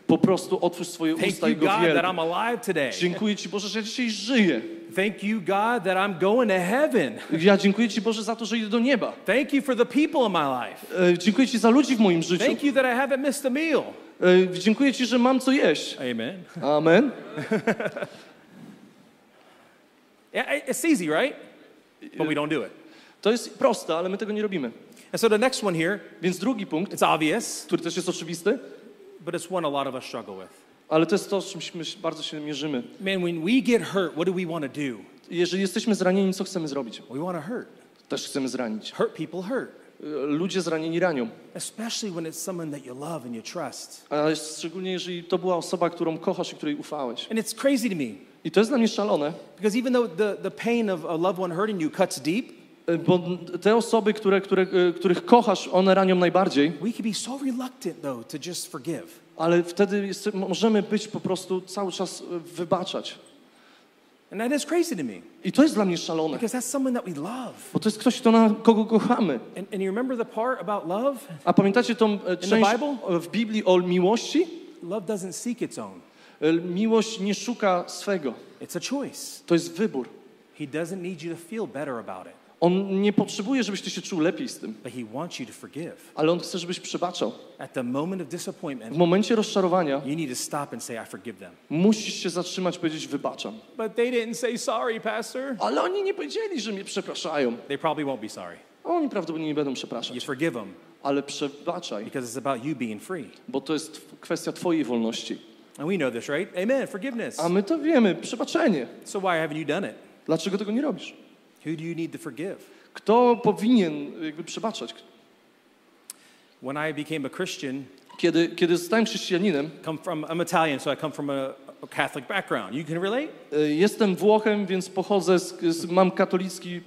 Po prostu otwórz swoje usta i go wielb. Dziękuję Ci, Boże, że ja dzisiaj żyję. Thank you, God, that I'm going to heaven. Ja dziękuję Ci, Boże, za to, że idę do nieba. Thank you for the people in my life. E, dziękuję Ci za ludzi w moim życiu. Thank you that I haven't missed a meal. E, dziękuję Ci, że mam co jeść. Amen. Amen. Yeah, it's easy, right? But we don't do it. To jest proste, ale my tego nie robimy. And so the next one here, więc drugi punkt, it's obvious, który też jest oczywisty, but it's one a lot of us struggle with. Ale to jest to, z czym my bardzo się mierzymy. Man, when we get hurt, what do we want to do? Jeżeli jesteśmy zranieni, co chcemy zrobić? We want to hurt. Też chcemy zranić. Hurt people hurt. Ludzie zranieni ranią. Especially when it's someone that you love and you trust. A szczególnie jeżeli to była osoba, którą kochasz i której ufałeś. And it's crazy to me. I to jest dla mnie szalone. Because even though the the pain of a loved one hurting you cuts deep. Bo te osoby, które, które, których kochasz, one ranią najbardziej. We can be so reluctant though to just forgive. Ale wtedy jest, możemy być po prostu cały czas wybaczać. And that is crazy to me. I to jest dla mnie szalone. Because that's someone that we love. Bo to jest ktoś, kto na kogo kochamy. And, and you remember the part about love? A pamiętacie tą część w Biblii o miłości? Love doesn't seek its own. Miłość nie szuka swego. It's a choice. To jest wybór. He doesn't need you to feel better about it. On nie potrzebuje, żebyś ty się czuł lepiej z tym. Ale on chce, żebyś przebaczał. W momencie rozczarowania musisz się zatrzymać i powiedzieć wybaczam. Ale oni nie powiedzieli, że mnie przepraszają. Oni prawdopodobnie nie będą przepraszać. Ale przebaczaj. Bo to jest kwestia twojej wolności. A my to wiemy, przebaczenie. Dlaczego tego nie robisz? Who do you need to forgive? Kto powinien jakby przebaczać? When I became a Christian, kiedy kiedy zostałem chrześcijaninem, come from I'm Italian, so I come from a, a Catholic background. You can relate? Jestem Włochem, więc pochodzę z, z mam katolicki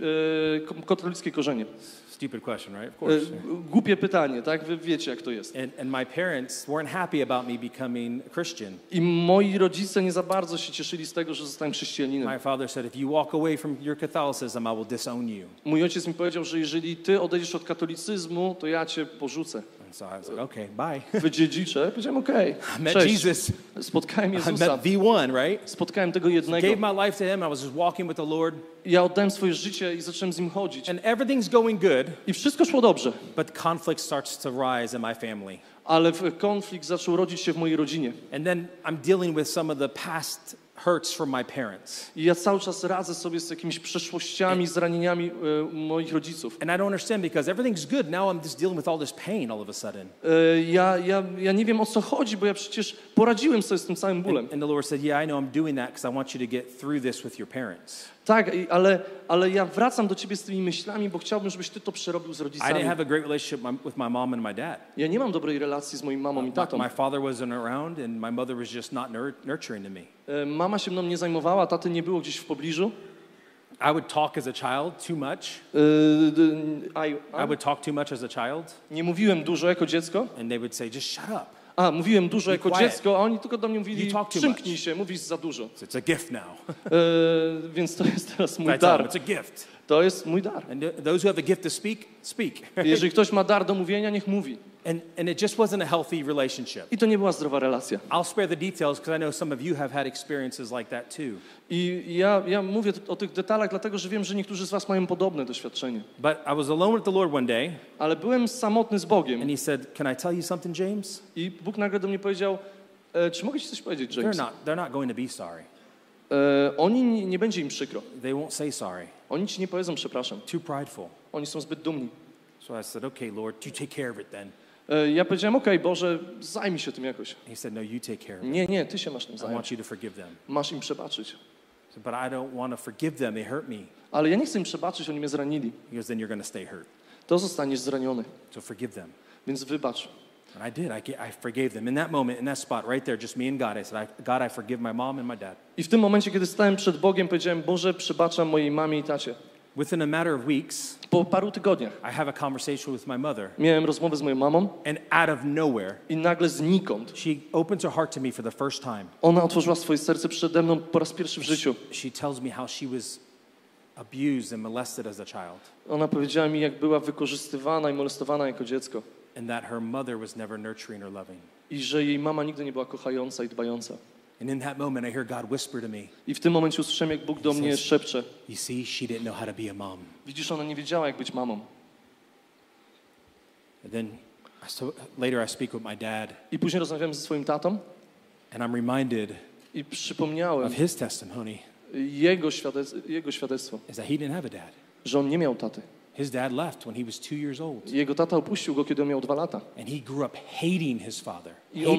e, katolickie korzenie. Stupid question, right? Of course. Głupie pytanie, tak? Wy wiecie, jak to jest. And, and my parents weren't happy about me becoming Christian. I moi rodzice nie za bardzo się cieszyli z tego, że zostałem chrześcijaninem. My father said, if you walk away from your Catholicism, I will disown you. Mój ojciec mi powiedział, że jeżeli ty odejdziesz od katolicyzmu, to ja cię porzucę. So I was like, okay, bye. Wydziedziczę. Powiedziałem, okej. Okay, cześć. Spotkałem Jezusa. V one, right? Spotkałem tego jednego. Gave my life to him. I was just walking with the Lord. Ja oddałem swoje życie i zacząłem z nim chodzić. And everything's going good. I wszystko szło dobrze. But conflict starts to rise in my family. Ale konflikt zaczął rodzić się w mojej rodzinie. And then I'm dealing with some of the past hurts from my parents. I ja cały czas radzę sobie z jakimiś przeszłościami, zranieniami e, moich rodziców. And I don't understand because everything's good. Now I'm just dealing with all this pain all of a sudden. E, ja, ja, ja nie wiem o co chodzi, bo ja przecież poradziłem sobie z tym całym bólem. And, and the Lord said, "Yeah, I know I'm doing that because I want you to get through this with your parents." Tak, ale, ale ja wracam do ciebie z tymi myślami, bo chciałbym, żebyś ty to przerobił z rodzicami. I didn't have a great relationship with my mom and my dad. Ja nie mam dobrej relacji z moim mamą i tatą. My father wasn't around and my mother was just not nurturing to me. Mama się mną nie zajmowała, taty nie było gdzieś w pobliżu. I would talk as a child too much. I, I would talk too much as a child. Nie mówiłem dużo jako dziecko. And they would say just shut up. A, mówiłem dużo jako dziecko, a oni tylko do mnie mówili, przymknij się, mówisz za dużo. So it's a gift now. e, więc to jest teraz mój dar. It's a gift. To jest mój dar. And those who have a gift to speak, speak. Jeżeli ktoś ma dar do mówienia, niech mówi. And, and it just wasn't a healthy relationship. I to nie była zdrowa relacja. I'll spare the details because I know some of you have had experiences like that too. I ja, ja mówię o tych detalach, dlatego że wiem, że niektórzy z was mają podobne doświadczenie. But I was alone with the Lord one day. Ale byłem samotny z Bogiem. And he said, "Can I tell you something, James?" I Bóg nagle do mnie powiedział, e, czy mogę ci coś powiedzieć, James? They're not, they're not going to be sorry. E, oni nie, nie będzie im przykro. They won't say sorry. Oni ci nie powiedzą przepraszam. Too prideful. Oni są zbyt dumni. So I said, "Okay, Lord, you take care of it then." Ja powiedziałem, okej, okay, Boże, zajmij się tym jakoś. He said, no, you take care of them. Nie, nie, Ty się masz tym zająć. Masz im przebaczyć. But I don't want to forgive them. They hurt me. Ale ja nie chcę im przebaczyć, oni mnie zranili. Because then you're going to stay hurt. To zostaniesz zraniony. So forgive them. Więc wybacz. And I did. I, I forgave them in that moment, in that spot, right there, just me and God. I said, I, God, I forgive my mom and my dad. I w tym momencie, kiedy stałem przed Bogiem, powiedziałem, Boże, przebaczam mojej mamie i tacie. Within a matter of weeks, po paru tygodniach, I have a conversation with my mother. Miałem rozmowę z moją mamą. And out of nowhere, i nagle znikąd, she opens her heart to me for the first time. Ona otworzyła swoje serce przede mną po raz pierwszy w życiu. She tells me how she was abused and molested as a child. Ona powiedziała mi, jak była wykorzystywana i molestowana jako dziecko. And that her mother was never nurturing or loving. I że jej mama nigdy nie była kochająca i dbająca. And in that moment I hear God whisper to me. I w tym momencie usłyszałem, jak Bóg do mnie szepcze. You see, she didn't know how to be a mom. Widzisz, ona nie wiedziała, jak być mamą. And then later I speak with my dad. I później rozmawiałem ze swoim tatą. And I'm reminded. I przypomniałem. Of his testimony. Jego świadectwo, jego świadectwo. Is that he didn't have a dad. Że on nie miał taty. His dad left when he was two years old. Jego tata opuścił go, kiedy miał dwa lata. And he grew up hating his father. I on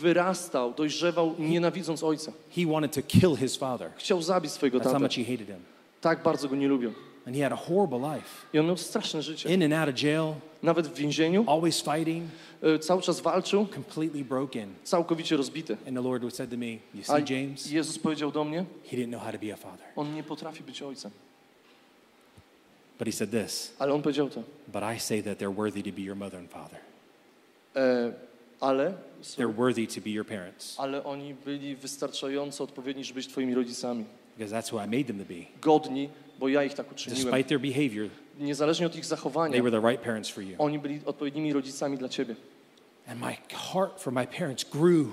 wyrastał, dojrzewał, nienawidząc ojca. He wanted to kill his father. Chciał zabić swojego tatę. That's how much he hated him. Tak bardzo go nie lubił. And he had a horrible life. I on miał straszne życie. In and out of jail. Nawet w więzieniu. Always fighting. Cały czas walczył. Completely broken. Całkowicie rozbity. And the Lord said to me, "You see, James." Jezus powiedział do mnie. He didn't know how to be a father. On nie potrafi być ojcem. But he said this. Ale on powiedział to. But I say that they're worthy to be your mother and father. E, ale so, they're worthy to be your parents. Ale oni byli wystarczająco odpowiedni, żeby być twoimi rodzicami. Because that's who I made them to be. Godni, bo ja ich tak uczyniłem. Despite their behavior, niezależnie od ich zachowania, they were the right parents for you. Oni byli odpowiednimi rodzicami dla ciebie. And my heart for my parents grew.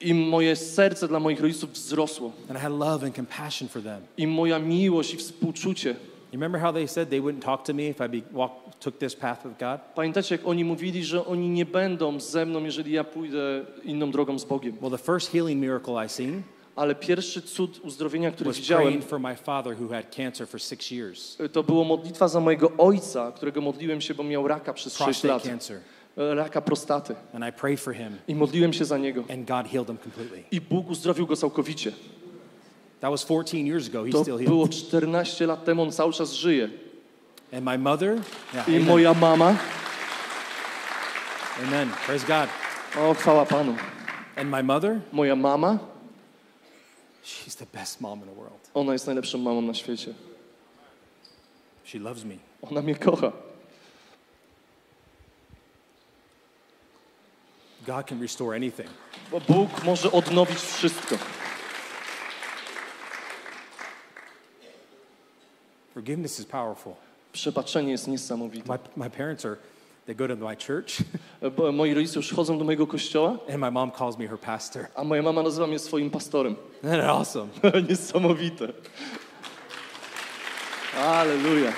I moje serce dla moich rodziców wzrosło. And I had love and compassion for them. I moja miłość i współczucie. You remember how they said they wouldn't talk to me if I be, walk, took this path of God? Pamiętacie, jak oni mówili, że oni nie będą ze mną, jeżeli ja pójdę inną drogą z Bogiem? Well, the first healing miracle I seen, ale pierwszy cud uzdrowienia, który widziałem, for my father who had cancer for six years. To było modlitwa za mojego ojca, którego modliłem się, bo miał raka przez sześć lat. Cancer. Raka prostaty. And I prayed for him. I modliłem się za niego. And God healed him completely. I Bóg uzdrowił go całkowicie. That was fourteen years ago. He's still here. To było czternaście lat temu, on cały czas żyje. And my mother, yeah, i amen. Moja mama. Amen. Praise God. O, chwała Panu. And my mother, moja mama. She's the best mom in the world. Ona jest najlepszą mamą na świecie. She loves me. Ona mnie kocha. God can restore anything. Bo Bóg może odnowić wszystko. Forgiveness is powerful. Przebaczenie jest niesamowite. My, my parents are They go to my church. Bo moi rodzice już chodzą do mojego kościoła. And my mom calls me her pastor. A moja mama nazywa mnie swoim pastorem. That's awesome. Niesamowite. Hallelujah.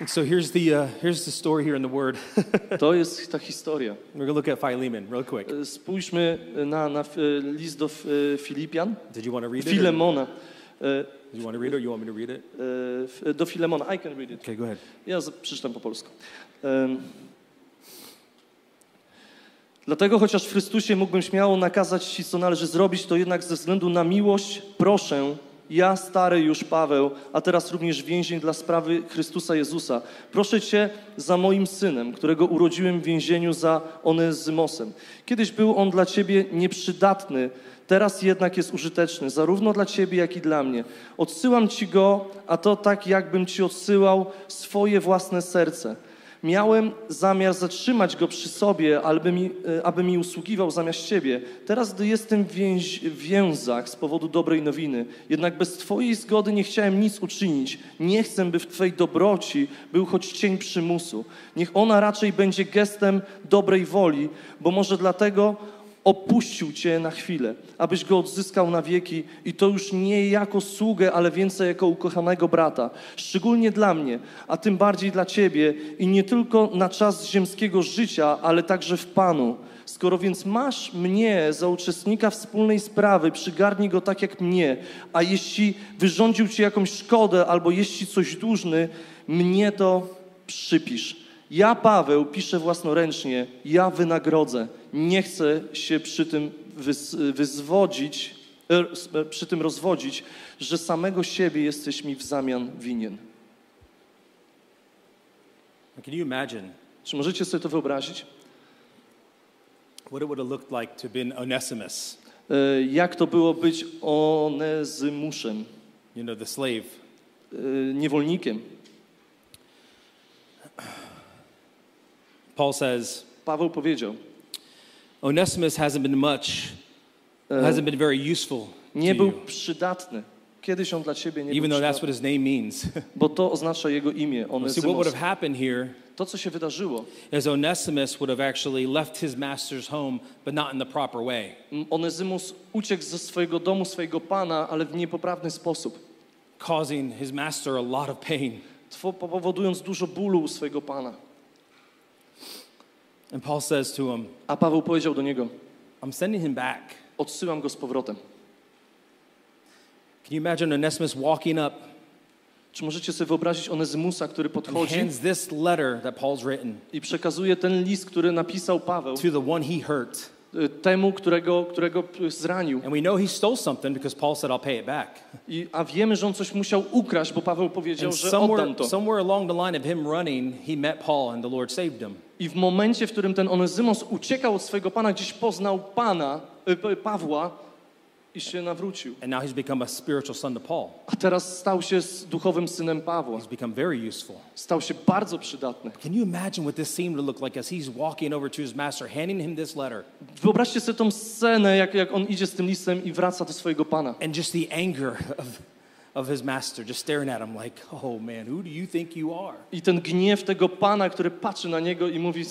And so here's the uh, here's the story here in the Word. To jest ta historia. We're gonna look at Philemon real quick. Spójrzmy na, na list do Filipian. Did you want to read it? Filemona. Or... Do you want to read it or you want me to read it? Do Filemona. I can read it. Okay, go ahead. Ja przeczytam po polsku. Um, Dlatego, chociaż w Chrystusie mógłbym śmiało nakazać ci, co należy zrobić, to jednak ze względu na miłość proszę, ja, stary już Paweł, a teraz również więzień dla sprawy Chrystusa Jezusa, proszę cię za moim synem, którego urodziłem w więzieniu za Onezymosem. Kiedyś był on dla ciebie nieprzydatny, teraz jednak jest użyteczny, zarówno dla ciebie, jak i dla mnie. Odsyłam ci go, a to tak, jakbym ci odsyłał swoje własne serce. Miałem zamiar zatrzymać go przy sobie, aby mi, aby mi usługiwał zamiast ciebie. Teraz, gdy jestem w więź, w więzach z powodu dobrej nowiny, jednak bez twojej zgody nie chciałem nic uczynić. Nie chcę, by w twojej dobroci był choć cień przymusu. Niech ona raczej będzie gestem dobrej woli, bo może dlatego opuścił cię na chwilę, abyś go odzyskał na wieki i to już nie jako sługę, ale więcej jako ukochanego brata. Szczególnie dla mnie, a tym bardziej dla ciebie i nie tylko na czas ziemskiego życia, ale także w Panu. Skoro więc masz mnie za uczestnika wspólnej sprawy, przygarnij go tak jak mnie, a jeśli wyrządził ci jakąś szkodę albo jeśli coś dłużny, mnie to przypisz. Ja, Paweł, piszę własnoręcznie, ja wynagrodzę. Nie chcę się przy tym wyzwodzić, przy tym rozwodzić, że samego siebie jesteś mi w zamian winien. Can you imagine? Czy możecie sobie to wyobrazić? What it would have looked like to been Onesimus. Jak to było być Onezymuszem? You know, the slave. Niewolnikiem. Paul says, Paweł powiedział, Onesimus hasn't been much, hasn't been very useful. Nie był przydatny. Kiedyś on dla ciebie nie był przydatny. Even though that's what his name means. Bo to oznacza jego imię. See what would have happened here. To co się wydarzyło? As Onesimus would have actually left his master's home, but not in the proper way. Onezymus uciekł ze swojego domu swojego pana, ale w niepoprawny sposób. Causing his master a lot of pain. Powodując dużo bólu u swojego pana. And Paul says to him, a Paweł powiedział do niego, I'm sending him back. Odsyłam go z powrotem. Can you imagine Onesimus walking up? Czy możecie sobie wyobrazić Onezymusa, który podchodzi and hands this letter that Paul's written i przekazuje ten list, który napisał Paweł to the one he hurt. Temu, którego, którego zranił. And we know he stole something because Paul said, I'll pay it back. I, a wiemy, że on coś musiał ukraść, bo Paweł powiedział, and że oddam to. Somewhere along the line of him running, he met Paul and the Lord saved him. I w momencie, w którym ten Onezymos uciekał od swojego pana, gdzieś poznał pana, Pawła i się nawrócił. And now he's become a spiritual son to Paul. A teraz stał się duchowym synem Pawła. He's become very useful. Stał się bardzo przydatny. Can you imagine what this seemed to look like as he's walking over to his master, handing him this letter? Wyobraźcie sobie tą scenę, jak, jak on idzie z tym listem i wraca do swojego pana. And just the anger of of his master just staring at him like, oh man, who do you think you are? I ten gniew tego pana, który patrzy na niego i mówi,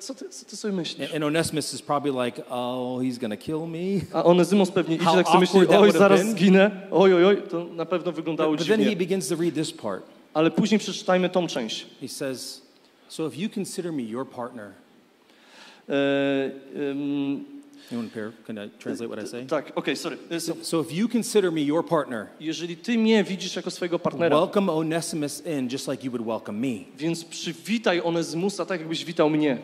co ty, co ty sobie myślisz? And Onesimus is probably like, oh, he's gonna kill me. A Onezymos pewnie idzie, tak sobie myśli, oj, zaraz zginę, oj, oj, oj, to na pewno wyglądało dziwnie. But then he begins to read this part. Ale później przeczytajmy tą część. He says, so if you consider me your partner. E, um, You want to pair? Can I translate what I say? Tak, okay, sorry. So, so if you consider me your partner, jeżeli ty mnie widzisz jako swojego partnera, welcome Onesimus in just like you would welcome me. Więc przywitaj Onezymusa tak, jakbyś witał mnie.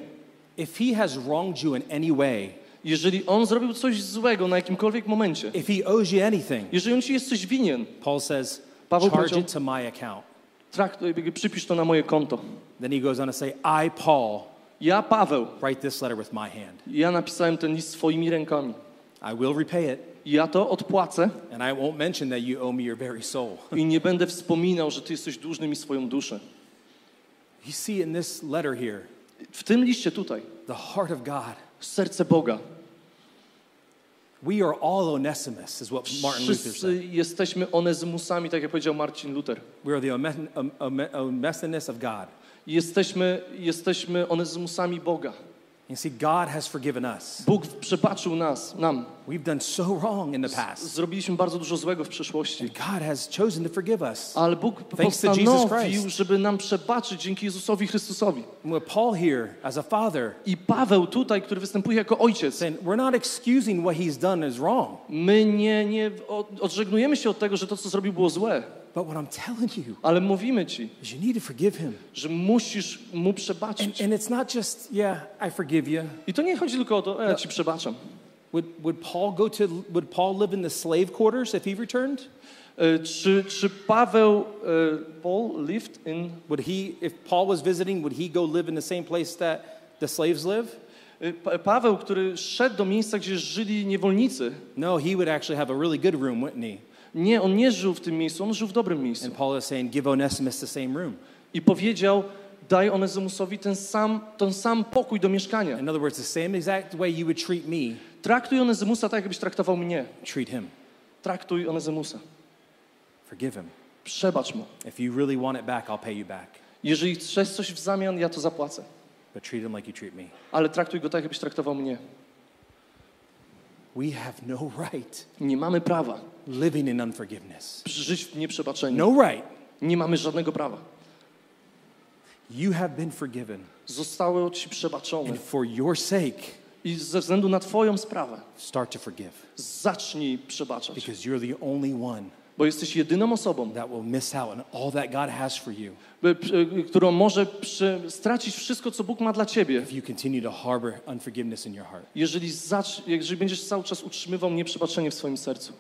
If he has wronged you in any way, jeżeli on zrobił coś złego na jakimkolwiek momencie, if he owes you anything, jeżeli on ci jest coś winien, Paul says, Paweł charge it to my account. Traktuj, przypisz to na moje konto. Then he goes on to say, I, Paul. Ja, Paweł, write this letter with my hand. Ja napisałem ten list swoimi rękami. I will repay it. Ja to odpłacę. And I won't mention that you owe me your very soul. I nie będę wspominał, że ty jesteś dłużny mi swoją duszę. You see in this letter here. W tym liście tutaj. The heart of God. Serce Boga. We are all Onesimus, is what Martin Luther said. Wszyscy jesteśmy Onezymusami, tak jak powiedział Martin Luther. We are the Onesimus of God. Jesteśmy, jesteśmy Onezymusami Boga. You see, God has forgiven us. Bóg przebaczył nas, nam. We've done so wrong in the past. Zrobiliśmy bardzo dużo złego w przeszłości. God has chosen to forgive us. Ale Bóg postanowił, żeby nam przebaczyć dzięki Jezusowi Chrystusowi. Paul here as a father. I Paweł tutaj, który występuje jako ojciec. And we're not excusing what he's done is wrong. My nie nie odżegnujemy się od tego, że to, co zrobił, było złe. But what I'm telling you, ale mówimy ci, you need to forgive him. Że musisz mu przebaczyć. And, and it's not just, yeah, I forgive you. I to nie chodzi tylko o to, ja no. ci przebaczam. Would, would Paul go to, would Paul live in the slave quarters if he returned? E, czy, czy Paweł, e, Paul lived in? Would he, if Paul was visiting, would he go live in the same place that the slaves live? Paweł, który szedł do miejsca, gdzie żyli niewolnicy. No, he would actually have a really good room, wouldn't he? Nie, on nie żył w tym miejscu, on żył w dobrym miejscu. And Paul is saying, give Onesimus the same room. I powiedział, daj Onezymusowi ten sam, ten sam pokój do mieszkania. In other words, the same exact way you would treat me. Traktuj Onezymusa tak, jakbyś traktował mnie. Treat him. Traktuj Onezymusa. Forgive him. Przebacz mu. If you really want it back, I'll pay you back. Jeżeli chcesz coś w zamian, ja to zapłacę. But treat him like you treat me. Ale traktuj go tak, jakbyś traktował mnie. We have no right. Nie mamy prawa. Living in unforgiveness. Żyć w nieprzebaczeniu. No right. Nie mamy żadnego prawa. You have been forgiven. Zostało ci przebaczone. And for your sake. I ze względu na twoją sprawę. Start to forgive. Zacznij przebaczać. Because you're the only one. Bo jesteś jedyną osobą, that will miss out on all that God has for you. Którą może przy, stracić wszystko, co Bóg ma dla ciebie. If you continue to harbor unforgiveness in your heart. Jeżeli, zacz, jeżeli będziesz cały czas utrzymywał nieprzebaczenie w swoim sercu.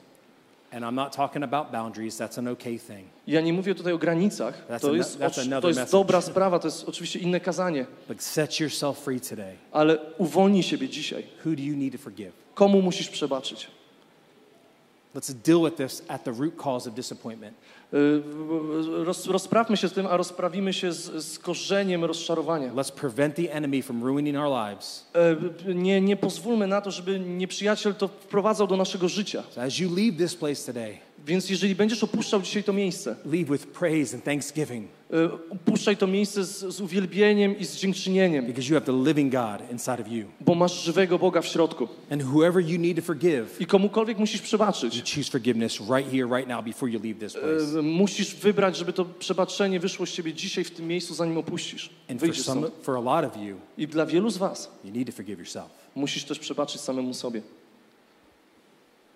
And I'm not talking about boundaries, that's an okay thing. Ja nie mówię tutaj o granicach. That's to an, jest, that's another to jest dobra sprawa, to jest oczywiście inne kazanie. But set yourself free today. Ale uwolnij siebie dzisiaj. Who do you need to forgive? Komu musisz przebaczyć? Let's deal with this at the root cause of disappointment. Roz, rozprawmy się z tym, a rozprawimy się z, z korzeniem rozczarowania. Let's prevent the enemy from ruining our lives. Nie, nie pozwólmy na to, żeby nieprzyjaciel to wprowadzał do naszego życia. So as you leave this place today, więc jeżeli będziesz opuszczał dzisiaj to miejsce, leave with praise and thanksgiving. Opuszczaj to miejsce z, z uwielbieniem i z dziękczynieniem. Because you have the living God inside of you. Bo masz żywego Boga w środku. And whoever you need to forgive. I komukolwiek musisz przebaczyć. You choose forgiveness right here, right now, before you leave this place. Musisz wybrać, żeby to przebaczenie wyszło z ciebie dzisiaj w tym miejscu, zanim opuścisz. And for some, for a lot of you. I dla wielu z was. You need to forgive yourself. Musisz też przebaczyć samemu sobie.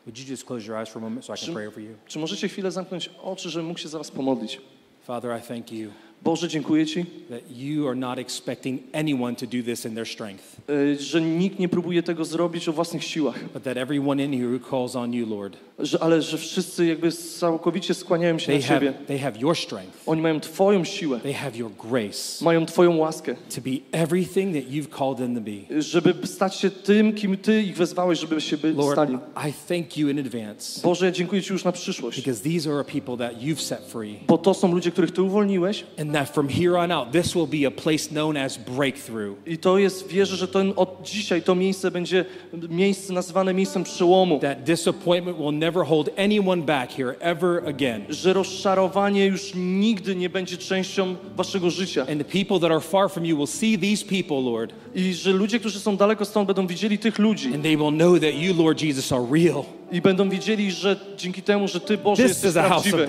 Would you just close your eyes for a moment so I can pray over you? Czy możecie chwilę zamknąć oczy, żebym mógł się za was pomodlić? Father, I thank you. Boże, dziękuję ci. That you are not expecting anyone to do this in their strength. Że nikt nie próbuje tego zrobić o własnych siłach. But that everyone in here who calls on you, Lord. Że, ale że wszyscy jakby całkowicie skłaniają się they na have, ciebie. They have your strength. Oni mają twoją siłę. They have your grace. Mają twoją łaskę. To be everything that you've called them to be. Żeby stać się tym, kim ty ich wezwałeś, żeby się by Lord, stali. I thank you in advance. Boże, ja dziękuję ci już na przyszłość. Because these are people that you've set free. Bo to są ludzie, których ty uwolniłeś. And that from here on out, this will be a place known as breakthrough. I to jest, wierzę, że to od dzisiaj to miejsce będzie miejsce nazywane miejscem przełomu. That disappointment will never hold anyone back here ever again. Że rozczarowanie już nigdy nie będzie częścią waszego życia. And the people that are far from you will see these people, Lord. I że ludzie, którzy są daleko stąd, będą widzieli tych ludzi. And they will know that you, Lord Jesus, are real. I będą wiedzieli, że dzięki temu, że ty, Boże, jesteś prawdziwy.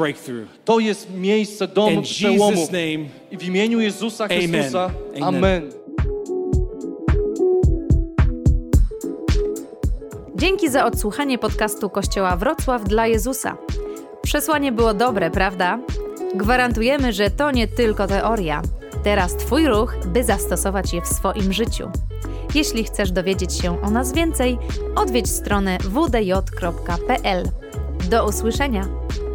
To jest miejsce domu przełomu. I w imieniu Jezusa Chrystusa. Amen. Amen. Dzięki za odsłuchanie podcastu Kościoła Wrocław dla Jezusa. Przesłanie było dobre, prawda? Gwarantujemy, że to nie tylko teoria. Teraz twój ruch, by zastosować je w swoim życiu. Jeśli chcesz dowiedzieć się o nas więcej, odwiedź stronę w d j kropka p l. Do usłyszenia!